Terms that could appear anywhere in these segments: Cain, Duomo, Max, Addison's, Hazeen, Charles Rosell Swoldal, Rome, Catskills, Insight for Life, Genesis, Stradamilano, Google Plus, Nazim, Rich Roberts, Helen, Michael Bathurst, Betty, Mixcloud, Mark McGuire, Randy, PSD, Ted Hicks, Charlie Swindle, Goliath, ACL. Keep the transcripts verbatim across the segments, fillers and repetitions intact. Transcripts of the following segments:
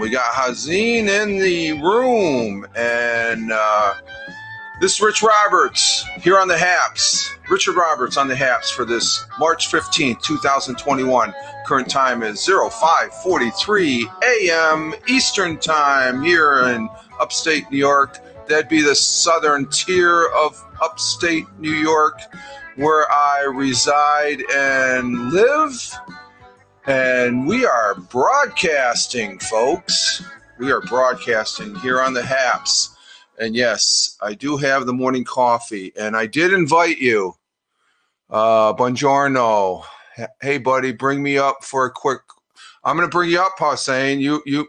We got Hazeen in the room, and uh, this is Rich Roberts here on the Haps. Richard Roberts on the Haps for this March fifteenth, two thousand twenty-one. Current time is oh five forty-three a m Eastern Time here in upstate New York. That'd be the southern tier of upstate New York where I reside and live. And we are broadcasting, folks. We are broadcasting here on the Haps. And yes, I do have the morning coffee. And I did invite you. Uh, buongiorno. Hey, buddy, bring me up for a quick. I'm going to bring you up, Hussein. You, you.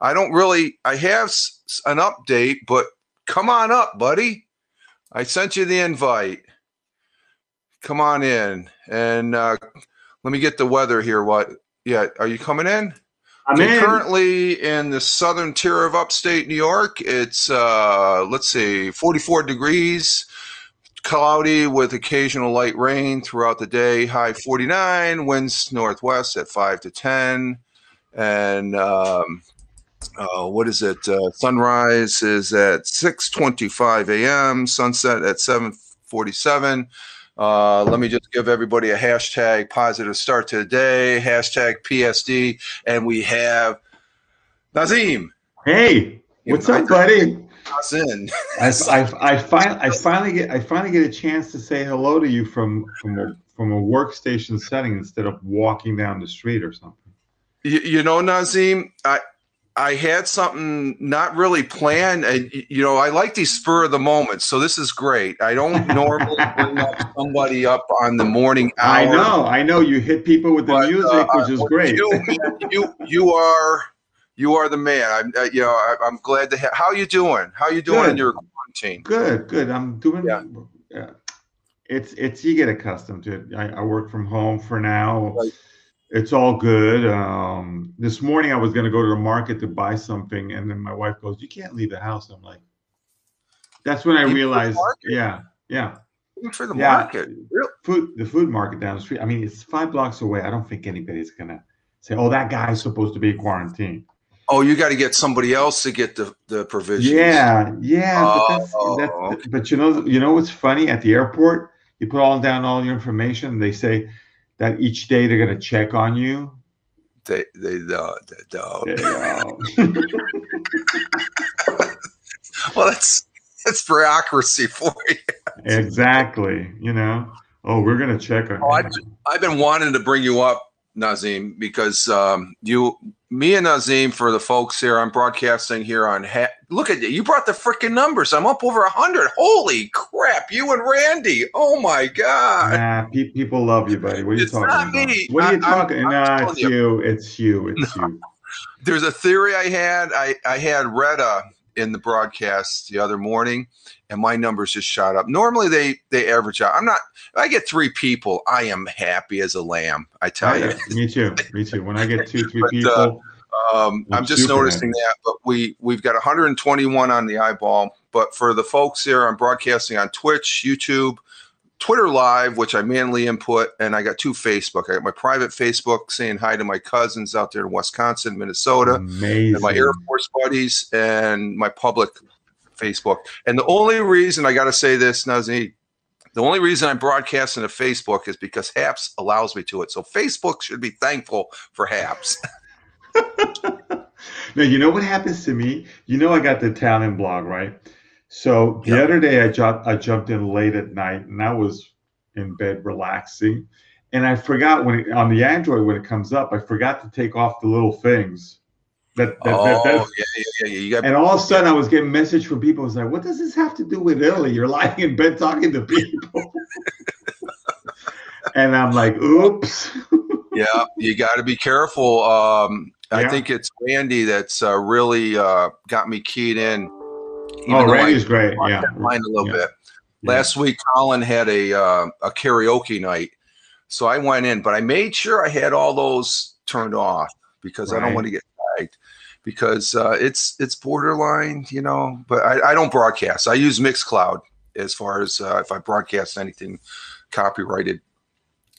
I don't really. I have an update, but come on up, buddy. I sent you the invite. Come on in. And. Uh, Let me get the weather here. What? Yeah, are you coming in? I'm so in. Currently in the southern tier of upstate New York. It's, uh, let's see, forty-four degrees, cloudy with occasional light rain throughout the day, high forty-nine, winds northwest at five to ten. And um, uh, what is it? Uh, sunrise is at six twenty-five a m, sunset at seven forty-seven. Uh, let me just give everybody a hashtag positive start to the day, hashtag P S D, and we have Nazim. Hey, you what's know, up, I buddy? Nazim. I, I, I, fin I finally get I finally get a chance to say hello to you from from a, from a workstation setting instead of walking down the street or something. You, you know, Nazim, I I had something not really planned. And, you know, I like these spur of the moment, so this is great. I don't normally bring up somebody up on the morning hour. I know, I know. You hit people with the but, music, uh, which is great. You, you, you are, you are the man. I'm, you know, I, I'm glad to have. How you doing? How you doing good. In your quarantine? Good, good. I'm doing. Yeah. yeah. It's it's you get accustomed to it. I, I work from home for now. Right. It's all good. Um, this morning I was going to go to the market to buy something, and then my wife goes, "You can't leave the house." I'm like, "That's when I Even realized, yeah, yeah." Even for the yeah. market, food, the food market down the street. I mean, it's five blocks away. I don't think anybody's gonna say, "Oh, that guy's supposed to be quarantined." Oh, you got to get somebody else to get the the provisions. Yeah, yeah. Oh, but, that's, oh, that's, okay. but you know, you know what's funny? At the airport, you put all down all your information, and they say that each day they're going to check on you. They they don't. They don't. They don't. Well, that's that's bureaucracy for you. Exactly. You know. Oh, we're going to check on. Oh, you. I've, I've been wanting to bring you up, Nazim, because um, you, me, and Nazim for the folks here. I'm broadcasting here on. Ha Look at you. You brought the freaking numbers. I'm up over a hundred. Holy crap! You and Randy. Oh my god. Nah, pe people love you, buddy. What are you it's talking not about? Me. What are you I, talking? I, nah, it's you. You. It's you. It's you. It's you. There's a theory I had. I I had read a in the broadcast the other morning, and my numbers just shot up. Normally they they average out. I'm not. If I get three people, I am happy as a lamb. I tell yeah, you. Me too. Me too. When I get two, three but, people, uh, um, I'm just noticing that. But we we've got one hundred twenty-one on the eyeball. But for the folks there, I'm broadcasting on Twitch, YouTube, Twitter Live, which I manually input, and I got two Facebook. I got my private Facebook saying hi to my cousins out there in Wisconsin, Minnesota, Amazing. And my Air Force buddies, and my public Facebook. And the only reason I got to say this, Nazim, the only reason I'm broadcasting to Facebook is because Haps allows me to it. So Facebook should be thankful for Haps. Now, you know what happens to me? You know I got the Italian blog, right? So the yep. other day I jumped, I jumped in late at night and I was in bed relaxing, and I forgot when it, on the Android when it comes up, I forgot to take off the little things. That, that, oh, that, that. yeah, yeah, yeah. You got, and all of a sudden I was getting message from people. I was like, what does this have to do with Italy? You're lying in bed talking to people. And I'm like, oops. Yeah, you got to be careful. Um, I yeah. think it's Randy that's uh, really uh, got me keyed in. Even oh, Randy's I, great. I yeah, mine a little yeah. bit. Yeah. Last week, Colin had a uh, a karaoke night, so I went in, but I made sure I had all those turned off because right. I don't want to get tagged because uh, it's it's borderline, you know. But I, I don't broadcast. I use Mixcloud as far as uh, if I broadcast anything copyrighted,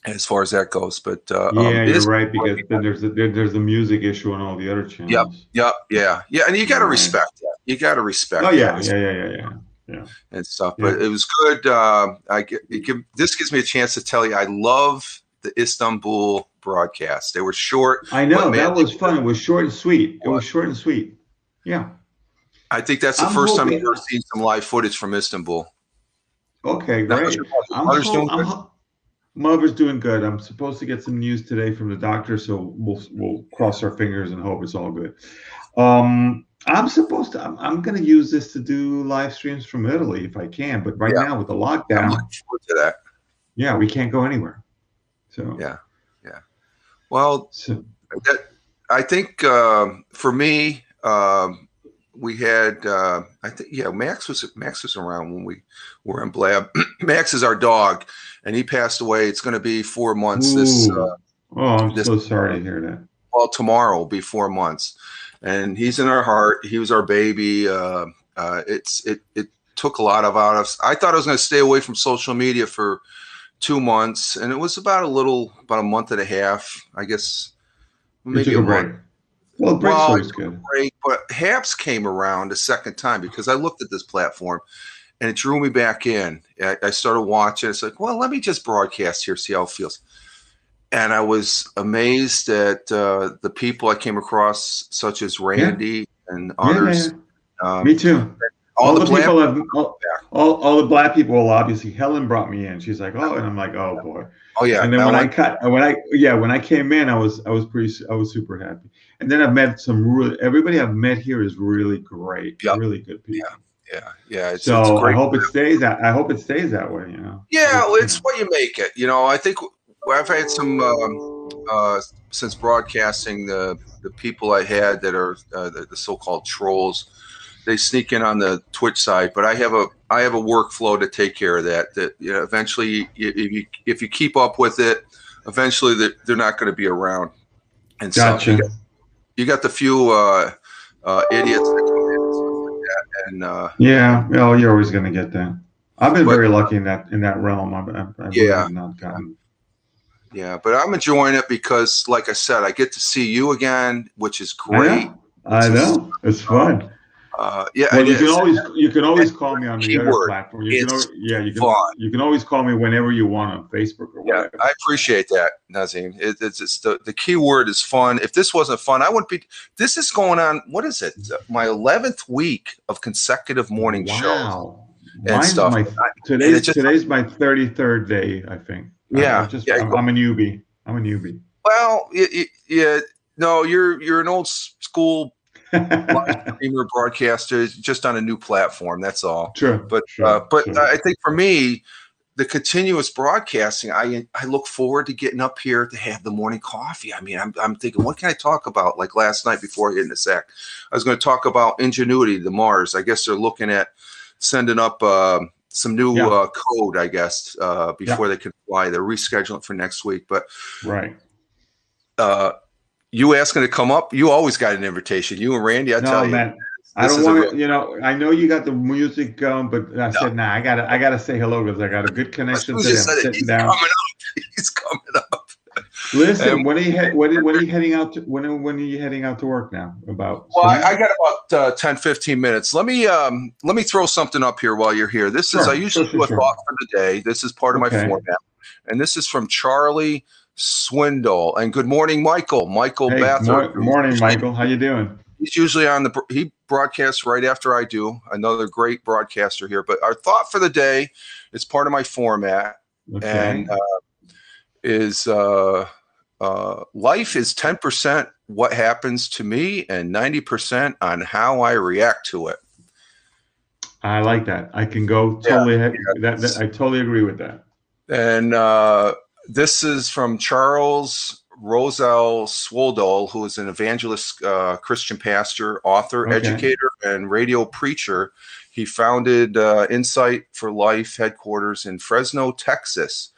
as far as that goes. But uh, yeah, um, you're right because then there's a, there, there's the music issue and all the other channels. Yep, yep, yeah, yeah, and you got to respect that. You got to respect. Oh yeah, yeah, yeah, yeah, yeah, yeah, and stuff. Yeah. But it was good. Uh, I get, it give, this gives me a chance to tell you I love the Istanbul broadcast. They were short. I know man, that was fun. It was short and sweet. It was short and sweet. Yeah, I think that's the I'm first hoping. time I've ever seen some live footage from Istanbul. Okay, great. Mother's doing good. I'm supposed to get some news today from the doctor, so we'll we'll cross our fingers and hope it's all good. Um, I'm supposed to. I'm, I'm going to use this to do live streams from Italy if I can, but right yeah. now with the lockdown, I'm looking forward to that. Yeah, we can't go anywhere. So yeah, yeah. Well, so. that, I think um, for me, um, we had. Uh, I think yeah, Max was Max was around when we were in Blab. Max is our dog. And he passed away. It's going to be four months. Ooh. This. Uh, oh, I'm this, so sorry to hear that. Well, tomorrow will be four months, and he's in our heart. He was our baby. Uh, uh, it's it it took a lot of out of us. I thought I was going to stay away from social media for two months, and it was about a little, about a month and a half, I guess. Maybe a, a break. Month. Well, well break good. Break, but Haps came around a second time because I looked at this platform. And it drew me back in. I started watching. It's like, well, let me just broadcast here, see how it feels. And I was amazed at uh, the people I came across, such as Randy yeah. and others. Yeah, yeah. Um, me too. All, all the, the people, have, all, all, all the black people. Well, obviously, Helen brought me in. She's like, oh, and I'm like, oh boy. Oh yeah. And then Helen. when I cut, when I yeah, when I came in, I was I was pretty, I was super happy. And then I've met some really. Everybody I've met here is really great. Yep. Really good people. Yeah. Yeah, yeah. It's, so it's great. I hope it stays that. I hope it stays that way. You know. Yeah, it's what you make it. You know, I think I've had some um, uh, since broadcasting the the people I had that are uh, the, the so-called trolls. They sneak in on the Twitch side, but I have a I have a workflow to take care of that. That you know, eventually, if you if you keep up with it, eventually they're, they're not going to be around. And gotcha. So you got, you got the few uh, uh, idiots that come in. And uh, yeah, well, you're always going to get that. I've been but, very lucky in that in that realm. I've, I've, I've yeah, not gotten. Yeah, but I'm enjoying it because, like I said, I get to see you again, which is great. I know, I know. It's fun. Uh, yeah, well, you is. can always you can always it's call me on the keyword. other platform. You it's can, yeah, you can fun. you can always call me whenever you want on Facebook or whatever. Yeah, I appreciate that, Nazim. It, it's it's the the key word is fun. If this wasn't fun, I wouldn't be. This is going on. What is it? My eleventh week of consecutive morning wow. shows and Mine's stuff. My, today's just, today's my thirty-third day, I think. Yeah, I'm, just, yeah, I'm, I'm a newbie. I'm a newbie. Well, yeah, yeah, no, you're you're an old school. Live streamer, broadcasters, just on a new platform. That's all. Sure, but sure, uh, but sure. I think for me, the continuous broadcasting, I I look forward to getting up here to have the morning coffee. I mean, I'm I'm thinking, what can I talk about? Like last night before hitting the sack, I was going to talk about Ingenuity to Mars. I guess they're looking at sending up uh, some new yeah. uh, code, I guess, uh, before yeah. they can fly. They're rescheduling for next week. But right, uh, you asking to come up? You always got an invitation. You and Randy, I no, tell man. you. I this don't want to, you know, I know you got the music going, but I no. said, nah, I got to I gotta say hello because I got a good connection to him. Sitting he's down. coming up. He's coming up. Listen, and when are you, he, when, when are you heading out to, when, when are you heading out to work now? About Well, I, I got about uh, ten, fifteen minutes. Let me um, let me throw something up here while you're here. This sure, is, I usually sure, do a sure. talk for the day. This is part of okay. my format. And this is from Charlie Swindle. And good morning, Michael. Michael hey, Bathurst. Good mo morning, Michael. How you doing? He's usually on the – he broadcasts right after I do, another great broadcaster here. But our thought for the day is part of my format okay. and uh, is uh, uh, life is ten percent what happens to me and ninety percent on how I react to it. I like that. I can go totally yeah, – yeah. that, that, I totally agree with that. And uh, this is from Charles – Rosell Swoldal, who is an evangelist, uh, Christian pastor, author, okay. educator, and radio preacher. He founded uh, Insight for Life headquarters in Fresno, Texas,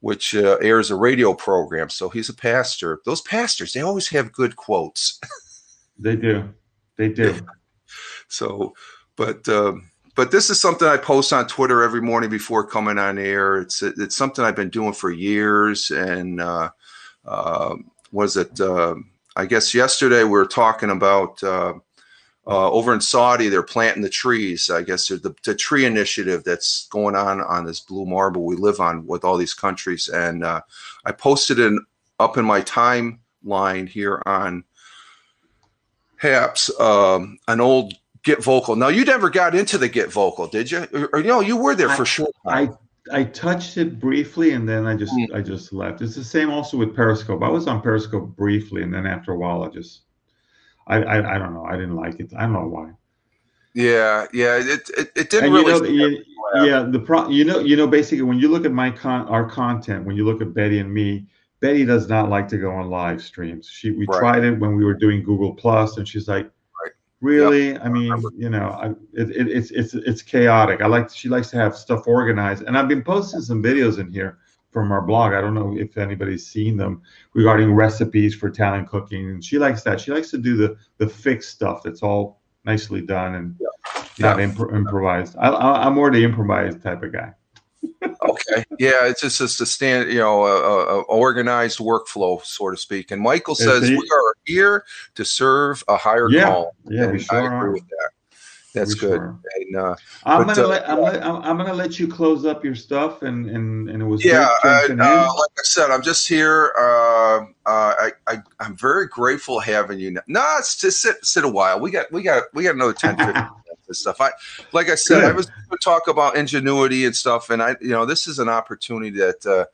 which uh, airs a radio program. So he's a pastor. Those pastors, they always have good quotes. They do. They do. So, but... Um, But this is something I post on Twitter every morning before coming on air. It's it's something I've been doing for years. And uh, uh, was it? Uh, I guess yesterday we were talking about uh, uh, over in Saudi they're planting the trees. I guess the, the tree initiative that's going on on this blue marble we live on with all these countries. And uh, I posted it up in my timeline here on Haps um, an old. Get Vocal. Now, you never got into the Get Vocal, did you? Or, or you know, you were there for I, sure. I I touched it briefly, and then I just mm. I just left. It's the same also with Periscope. I was on Periscope briefly, and then after a while, I just I I, I don't know. I didn't like it. I don't know why. Yeah, yeah. It it, it didn't and really. You know, you, yeah, the pro. You know, you know. Basically, when you look at my con our content, when you look at Betty and me. Betty does not like to go on live streams. She we right. tried it when we were doing Google Plus, and she's like. Really, yep. I mean, you know, I, it, it, it's it's it's chaotic. I like she likes to have stuff organized, and I've been posting some videos in here from our blog. I don't know if anybody's seen them regarding recipes for Italian cooking, and she likes that. She likes to do the the fixed stuff that's all nicely done and yeah. not yeah. Impro improvised. I, I, I'm more the improvised type of guy. Okay, yeah, it's just, just a stand, you know, a, a organized workflow, so to speak. And Michael says we are here to serve a higher yeah, call. Yeah, we sure I agree are. with that. That's we good. Sure. And, uh, I'm but, gonna uh, let I'm, let I'm gonna let you close up your stuff, and and, and it was yeah. I, uh, like I said, I'm just here. Uh, uh, I, I I'm very grateful having you. Now. No, it's just sit sit a while. We got we got we got another ten fifteen. Stuff I like I said Good. I was going to talk about ingenuity and stuff, and I you know this is an opportunity that uh,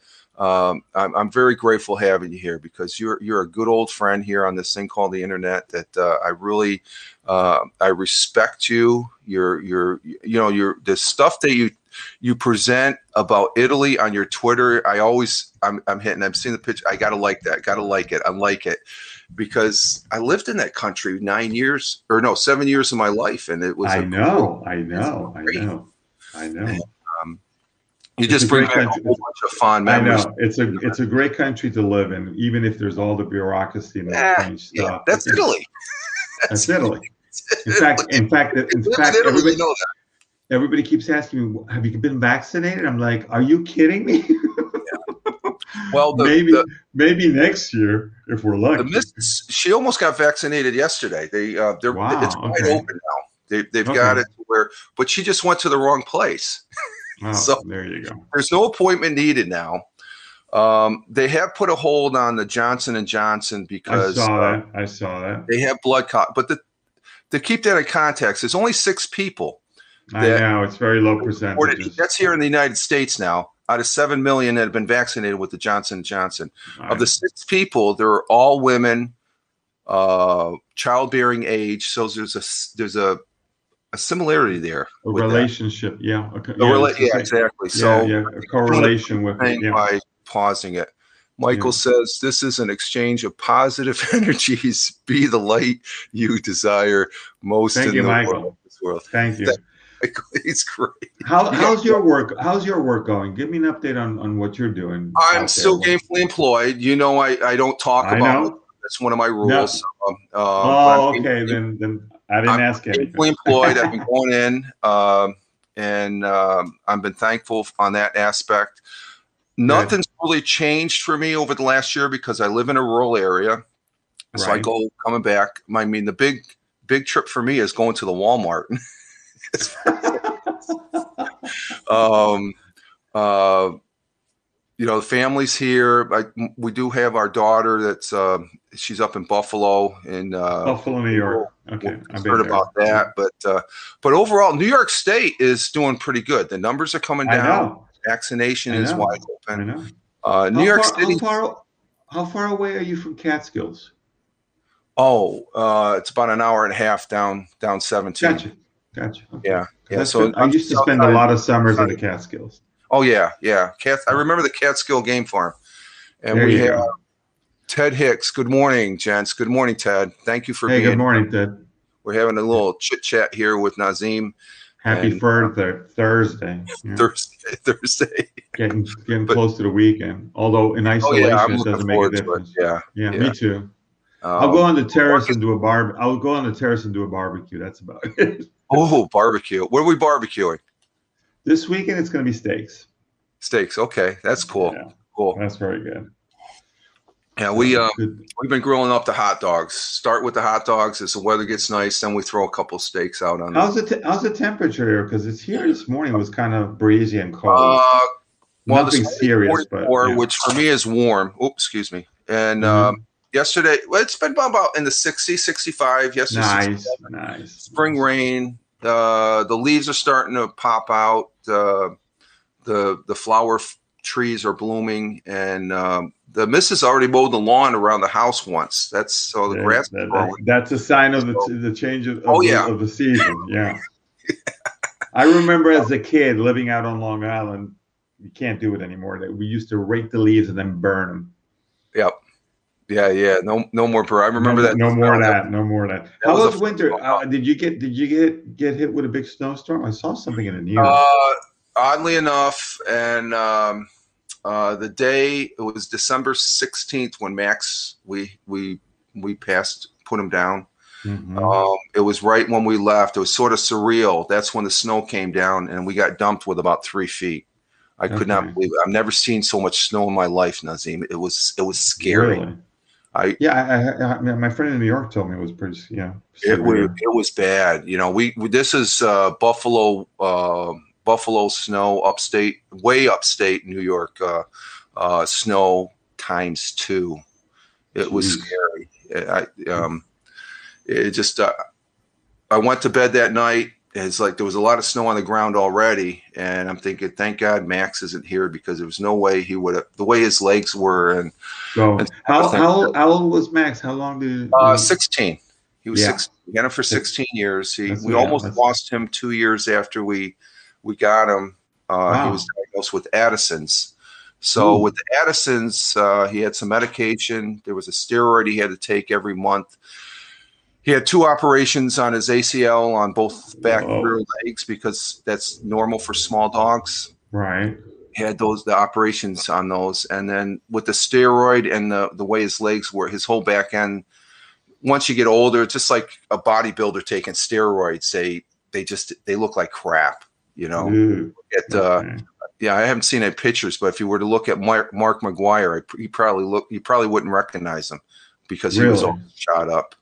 um, I'm, I'm very grateful having you here, because you're you're a good old friend here on this thing called the internet that uh, I really uh, I respect you your your you know your the stuff that you you present about Italy on your Twitter. I always I'm, I'm hitting I'm seeing the picture. I gotta like that gotta like it I like it because I lived in that country nine years or no, seven years of my life. And it was, I know, I know, I know, I know. And, um, you it's just bring back country. a whole bunch of fond memories. I know. It's a, it's a great country to live in, even if there's all the bureaucracy and that yeah, stuff. Yeah, that's it's, Italy. That's, that's Italy. Italy. In fact, in fact, in fact, everybody, know that. everybody keeps asking me, have you been vaccinated? I'm like, are you kidding me? Well, the, maybe the, maybe next year if we're lucky. The miss, she almost got vaccinated yesterday. They uh, they're wow, it's wide okay. open now. They, they've okay. got it to where, but she just went to the wrong place. Oh, so there you go. There's no appointment needed now. Um, they have put a hold on the Johnson and Johnson because I saw that. I saw that they have blood clot. But the, to keep that in context, there's only six people. That I know it's very low percentage. That's here in the United States now. Out of seven million that have been vaccinated with the Johnson and Johnson, right. of the six people, they're all women, uh, childbearing age. So there's a there's a a similarity there. A relationship, that. yeah. Okay. yeah, rela yeah exactly. Yeah, so yeah, a correlation with it. Yeah. By pausing it. Michael yeah. says, this is an exchange of positive energies. Be the light you desire most Thank in you, the Michael. world. This world. Thank you. That, it's great. How, how's your work? How's your work going? Give me an update on, on what you're doing. I'm still there. Gainfully employed. You know, I, I don't talk I about know. it. That's one of my rules. No. So, um, oh, okay. Gainfully, then, then I didn't I'm ask anything. Gainfully employed. I've been going in, um, and um, I've been thankful on that aspect. Nothing's right. really changed for me over the last year because I live in a rural area. So right. I go coming back. I mean, the big, big trip for me is going to the Walmart. um, uh, you know, the family's here. I, we do have our daughter that's uh, she's up in Buffalo in uh, Buffalo, New York. Okay, I've heard about that, but uh, but overall, New York State is doing pretty good. The numbers are coming down. I know. Vaccination is wide open. I know. Uh, New York City. How far, how far away are you from Catskills? Oh, uh, it's about an hour and a half down down seventeen. Gotcha. Gotcha. Okay. Yeah, yeah. That's so I used to spend a lot of summers in the Catskills. Oh yeah, yeah. Cat. I remember the Catskill Game Farm, and there we had go. Ted Hicks. Good morning, gents. Good morning, Ted. Thank you for hey, being. Hey, good morning, here. Ted. We're having a little chit chat here with Nazim. Happy and, further Thursday. Yeah. Thursday, Thursday. Getting getting but, close to the weekend. Although in isolation, oh yeah, it doesn't make a difference. It, yeah, yeah, yeah, me too. Um, I'll go on the terrace and do a barb. I'll go on the terrace and do a barbecue. That's about it. Oh, barbecue. What are we barbecuing? This weekend, it's going to be steaks. Steaks. Okay. That's cool. Yeah, cool. That's very good. Yeah, we, uh, good. we've been grilling up the hot dogs. Start with the hot dogs. As the weather gets nice, then we throw a couple steaks out on how's it. How's the temperature here? Because it's here this morning. It was kind of breezy and cold. Uh, well, Nothing serious. forty-four, but, yeah. Which for me is warm. Oops, excuse me. And mm-hmm. um, yesterday, well, it's been about in the sixty, sixty-five. Yesterday, nice, nice. Spring rain. Uh, the leaves are starting to pop out. Uh, the the flower trees are blooming, and um, the missus already mowed the lawn around the house once. That's so the that, grass. That, that, that's a sign of the, the change of, of, oh, yeah. the, of the season. Yeah. yeah. I remember as a kid living out on Long Island, you can't do it anymore. We used to rake the leaves and then burn them. Yep. Yeah, yeah, no, no more. I remember no, that. No more of that. No more of that. How was winter? Uh, did you get? Did you get get hit with a big snowstorm? I saw something in the news. Uh, oddly enough, and um, uh, the day it was December sixteenth when Max we we we passed, put him down. Mm-hmm. Um, it was right when we left. It was sort of surreal. That's when the snow came down, and we got dumped with about three feet. I okay. could not believe it. I've never seen so much snow in my life, Nazim. It was it was scary. Really? I, yeah, I, I, my friend in New York told me it was pretty, yeah. You know, it was, it was bad. You know, we, we this is uh, Buffalo, uh, Buffalo snow, upstate, way upstate New York, uh, uh, snow times two. It Jeez. was scary. I, um, it just, uh, I went to bed that night. It's like there was a lot of snow on the ground already, and I'm thinking, thank God Max isn't here because there was no way he would have the way his legs were. And, so, and how how how old was Max? How long did he, uh, sixteen? He was yeah. sixteen. We had him for sixteen years. He that's, we yeah, almost lost him two years after we we got him. Uh, wow. He was diagnosed with Addison's. So Ooh. with the Addison's, uh, he had some medication. There was a steroid he had to take every month. He had two operations on his A C L on both back Whoa. and rear legs because that's normal for small dogs. Right. He had those the operations on those, and then with the steroid and the the way his legs were, his whole back end. Once you get older, it's just like a bodybuilder taking steroids. They they just they look like crap, you know. Dude. At okay. uh, yeah, I haven't seen any pictures, but if you were to look at Mark, Mark McGuire, you probably look you probably wouldn't recognize him because really? he was all shot up.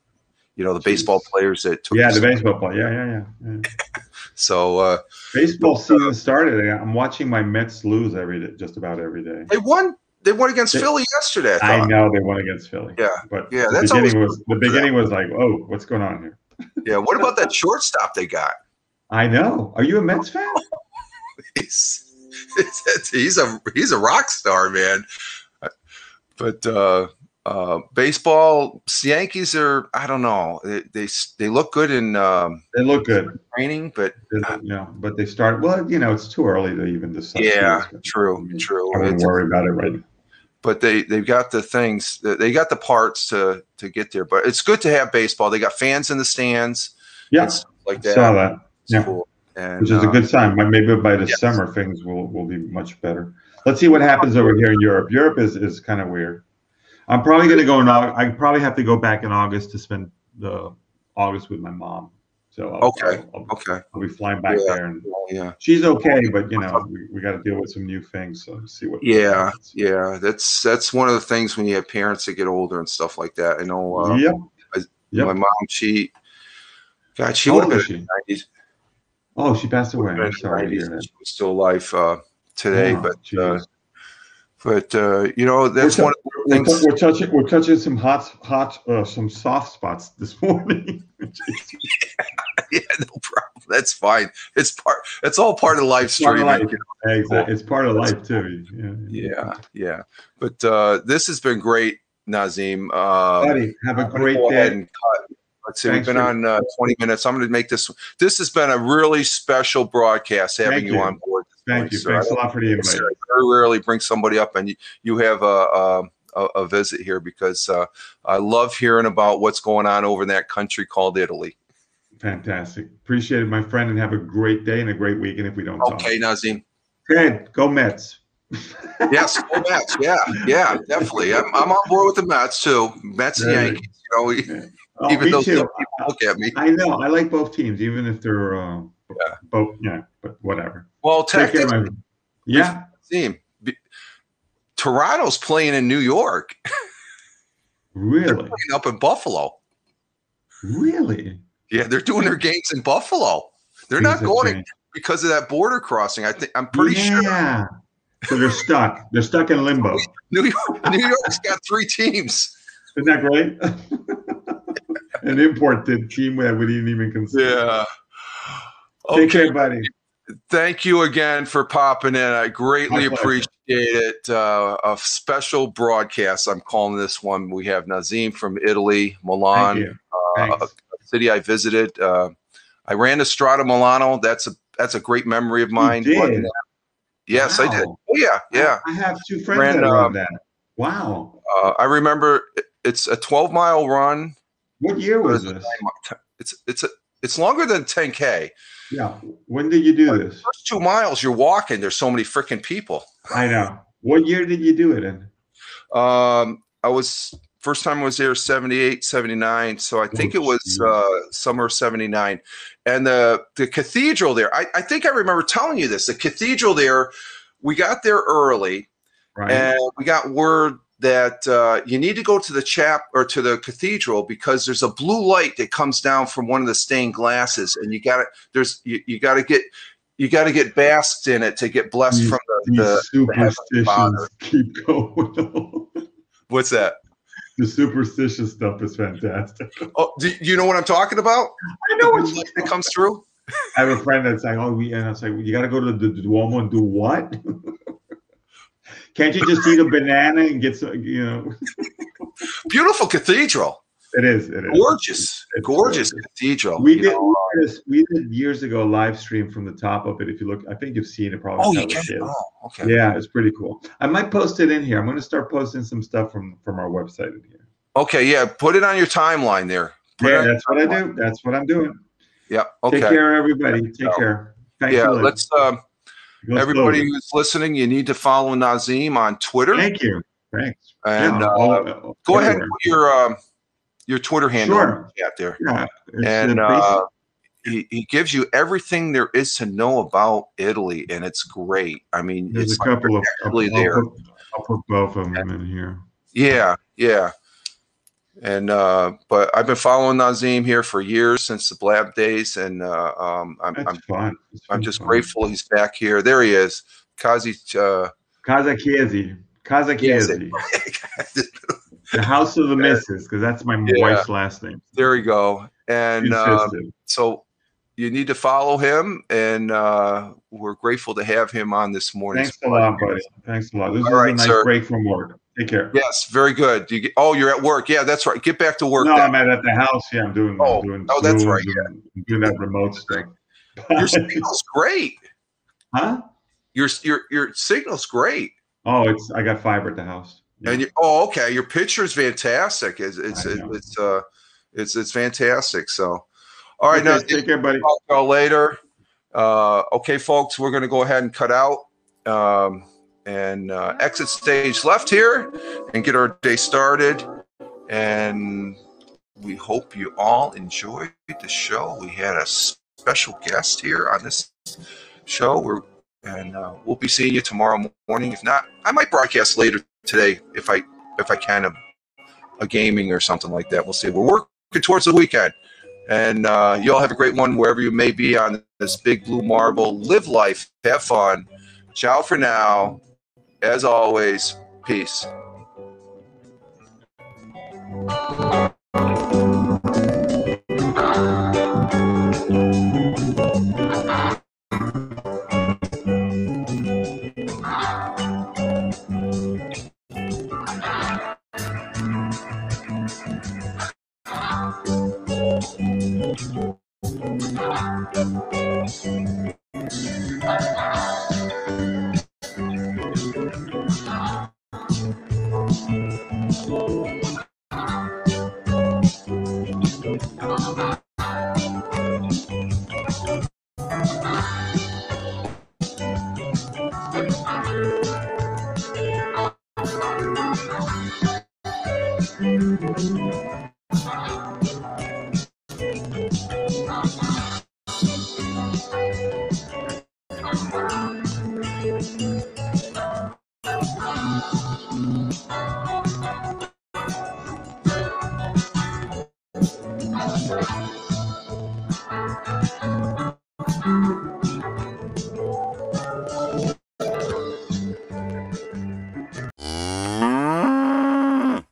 You know, the Jeez. baseball players that took yeah the baseball player yeah yeah yeah. yeah. so uh, baseball season started. I'm watching my Mets lose every day, just about every day. They won. They won against they, Philly yesterday. I, I know they won against Philly. Yeah, but yeah, the that's beginning was the beginning was like, oh, what's going on here? Yeah, what about that shortstop they got? I know. Are you a Mets fan? he's, he's a he's a rock star, man. But uh, Uh, baseball, Yankees are, I don't know. They they, they look good in um, they look good training, but uh, yeah, but they start well. You know, it's too early to even decide. Yeah, true, I mean, true. I wouldn't worry about it right now. But they they've got the things. They got the parts to to get there. But it's good to have baseball. They got fans in the stands. Yeah, like that. Saw that. It's yeah, cool. And, which is uh, a good sign. Maybe by the yes. summer things will will be much better. Let's see what happens over here in Europe. Europe is is kind of weird. I'm probably going to go in August. I probably have to go back in August to spend the August with my mom. So I'll, okay, I'll, I'll, okay, I'll be flying back yeah. there, and yeah, she's okay, but you know we, we got to deal with some new things. So see what. Yeah, happens. yeah, that's that's one of the things when you have parents that get older and stuff like that. I know. Uh, yep. I, yep. My mom, she, God, she would have been nineties. Oh, she passed away. I'm sorry. She was still alive uh, today, oh, but. Uh, But uh, you know that's one of the things we're touching. We're touching some hot, hot, uh, some soft spots this morning. yeah, yeah, no problem. That's fine. It's part. It's all part of live streaming. Exactly. It's part of life too. Yeah, yeah, yeah. But uh, this has been great, Nazim. Uh, Buddy, have a great day. And cut. Let's see. Thanks. We've been on uh, twenty minutes. I'm going to make this. This has been a really special broadcast having you. you on board. Thank you. Sir. Thanks a lot for the invite. I very rarely bring somebody up, and you, you have a, a, a visit here because uh, I love hearing about what's going on over in that country called Italy. Fantastic. Appreciate it, my friend, and have a great day and a great weekend if we don't okay, talk. Okay, Nazim. Good. Go Mets. yes, go Mets. Yeah, yeah, definitely. I'm, I'm on board with the Mets, too. Mets and Yankees. You know, even oh, me though too. People look at me. I know. I like both teams, even if they're uh, yeah. both, yeah, but whatever. Well, technically, yeah. Team. Toronto's playing in New York. Really? They're playing up in Buffalo. Really? Yeah, they're doing their games in Buffalo. They're Things not going in, because of that border crossing. I think I'm pretty yeah. sure. Yeah. So they're stuck. They're stuck in limbo. New York, New York's got three teams. Isn't that great? An imported team that we didn't even consider. Yeah. Okay. Take care, buddy. Thank you again for popping in. I greatly appreciate it. Uh, a special broadcast, I'm calling this one. We have Nazim from Italy, Milan, uh, a city I visited. Uh, I ran to Stradamilano. That's a that's a great memory of mine. You did? But, uh, yes, wow. I did. Oh, yeah, yeah. I have two friends ran, that ran um, that. Wow. Uh, I remember it's a twelve mile run. What year was this? It's it's a it's longer than ten K. Yeah. When did you do like this? The first two miles you're walking. There's so many freaking people. I know. What year did you do it in? Um, I was first time I was there seventy-eight, seventy-nine. So I think oh, it was uh, summer seventy-nine. And the the cathedral there, I, I think I remember telling you this. The cathedral there, we got there early, right. and we got word that uh, you need to go to the chap or to the cathedral because there's a blue light that comes down from one of the stained glasses, and you got it. There's you, you got to get you got to get basked in it to get blessed these, from the, the superstitions. Keep going. What's that? The superstitious stuff is fantastic. Oh, do you know what I'm talking about? I know what light that comes through. I have a friend that's like, oh, we, and I was like, you got to go to the Duomo and do what? Can't you just eat a banana and get some, you know? Beautiful cathedral. It is. It is. Gorgeous. It's gorgeous gorgeous cathedral. We did, we did years ago a live stream from the top of it. If you look, I think you've seen it probably. Oh, you can? Oh, okay. Yeah, it's pretty cool. I might post it in here. I'm going to start posting some stuff from, from our website in here. Okay, yeah. Put it on your timeline there. Put yeah, that's what timeline. I do. That's what I'm doing. Yeah, okay. Take care, everybody. Take so, care. Thanks yeah, let's – um everybody who's listening, you need to follow Nazim on Twitter. Thank you. Thanks. And yeah, uh, all, go everywhere. ahead and put your um, your Twitter handle sure. out there. Yeah, and uh, he, he gives you everything there is to know about Italy, and it's great. I mean, there's it's a like couple of I'll there. Put, I'll put both of them in here. Yeah, yeah. And uh, but I've been following Nazim here for years since the Blab days, and uh, um, I'm That's I'm, fun. I'm just fun. grateful he's back here. There he is, Kazi uh, Kazakiezi. Kazakiezi. The House of the Misses, because that's my yeah. wife's last name. There we go. And uh, so you need to follow him, and uh, we're grateful to have him on this morning. Thanks a lot, buddy. Thanks a lot. This All was right, a nice sir. break from work. Take care. Yes, very good. You get, oh, you're at work. Yeah, that's right. Get back to work. No, now. I'm at, at the house. Yeah, I'm doing. Oh, I'm doing, oh that's doing, right. Doing, yeah. doing that remote thing. Your signal's great. Huh? Your your your signal's great. Oh, it's I got fiber at the house. Yeah. And you, oh, okay. Your picture's fantastic. It's it's it, it's uh it's it's fantastic. So, all right. Okay, now take care, buddy. I'll call later. Uh, okay, folks, we're going to go ahead and cut out. Um, and uh, exit stage left here and get our day started. And we hope you all enjoyed the show. We had a special guest here on this show. We're, and uh, we'll be seeing you tomorrow morning. If not, I might broadcast later today if I if I can, a, a gaming or something like that. We'll see. We're working towards the weekend. And uh, you all have a great one wherever you may be on this big blue marble. Live life. Have fun. Ciao for now. As always, peace. All right.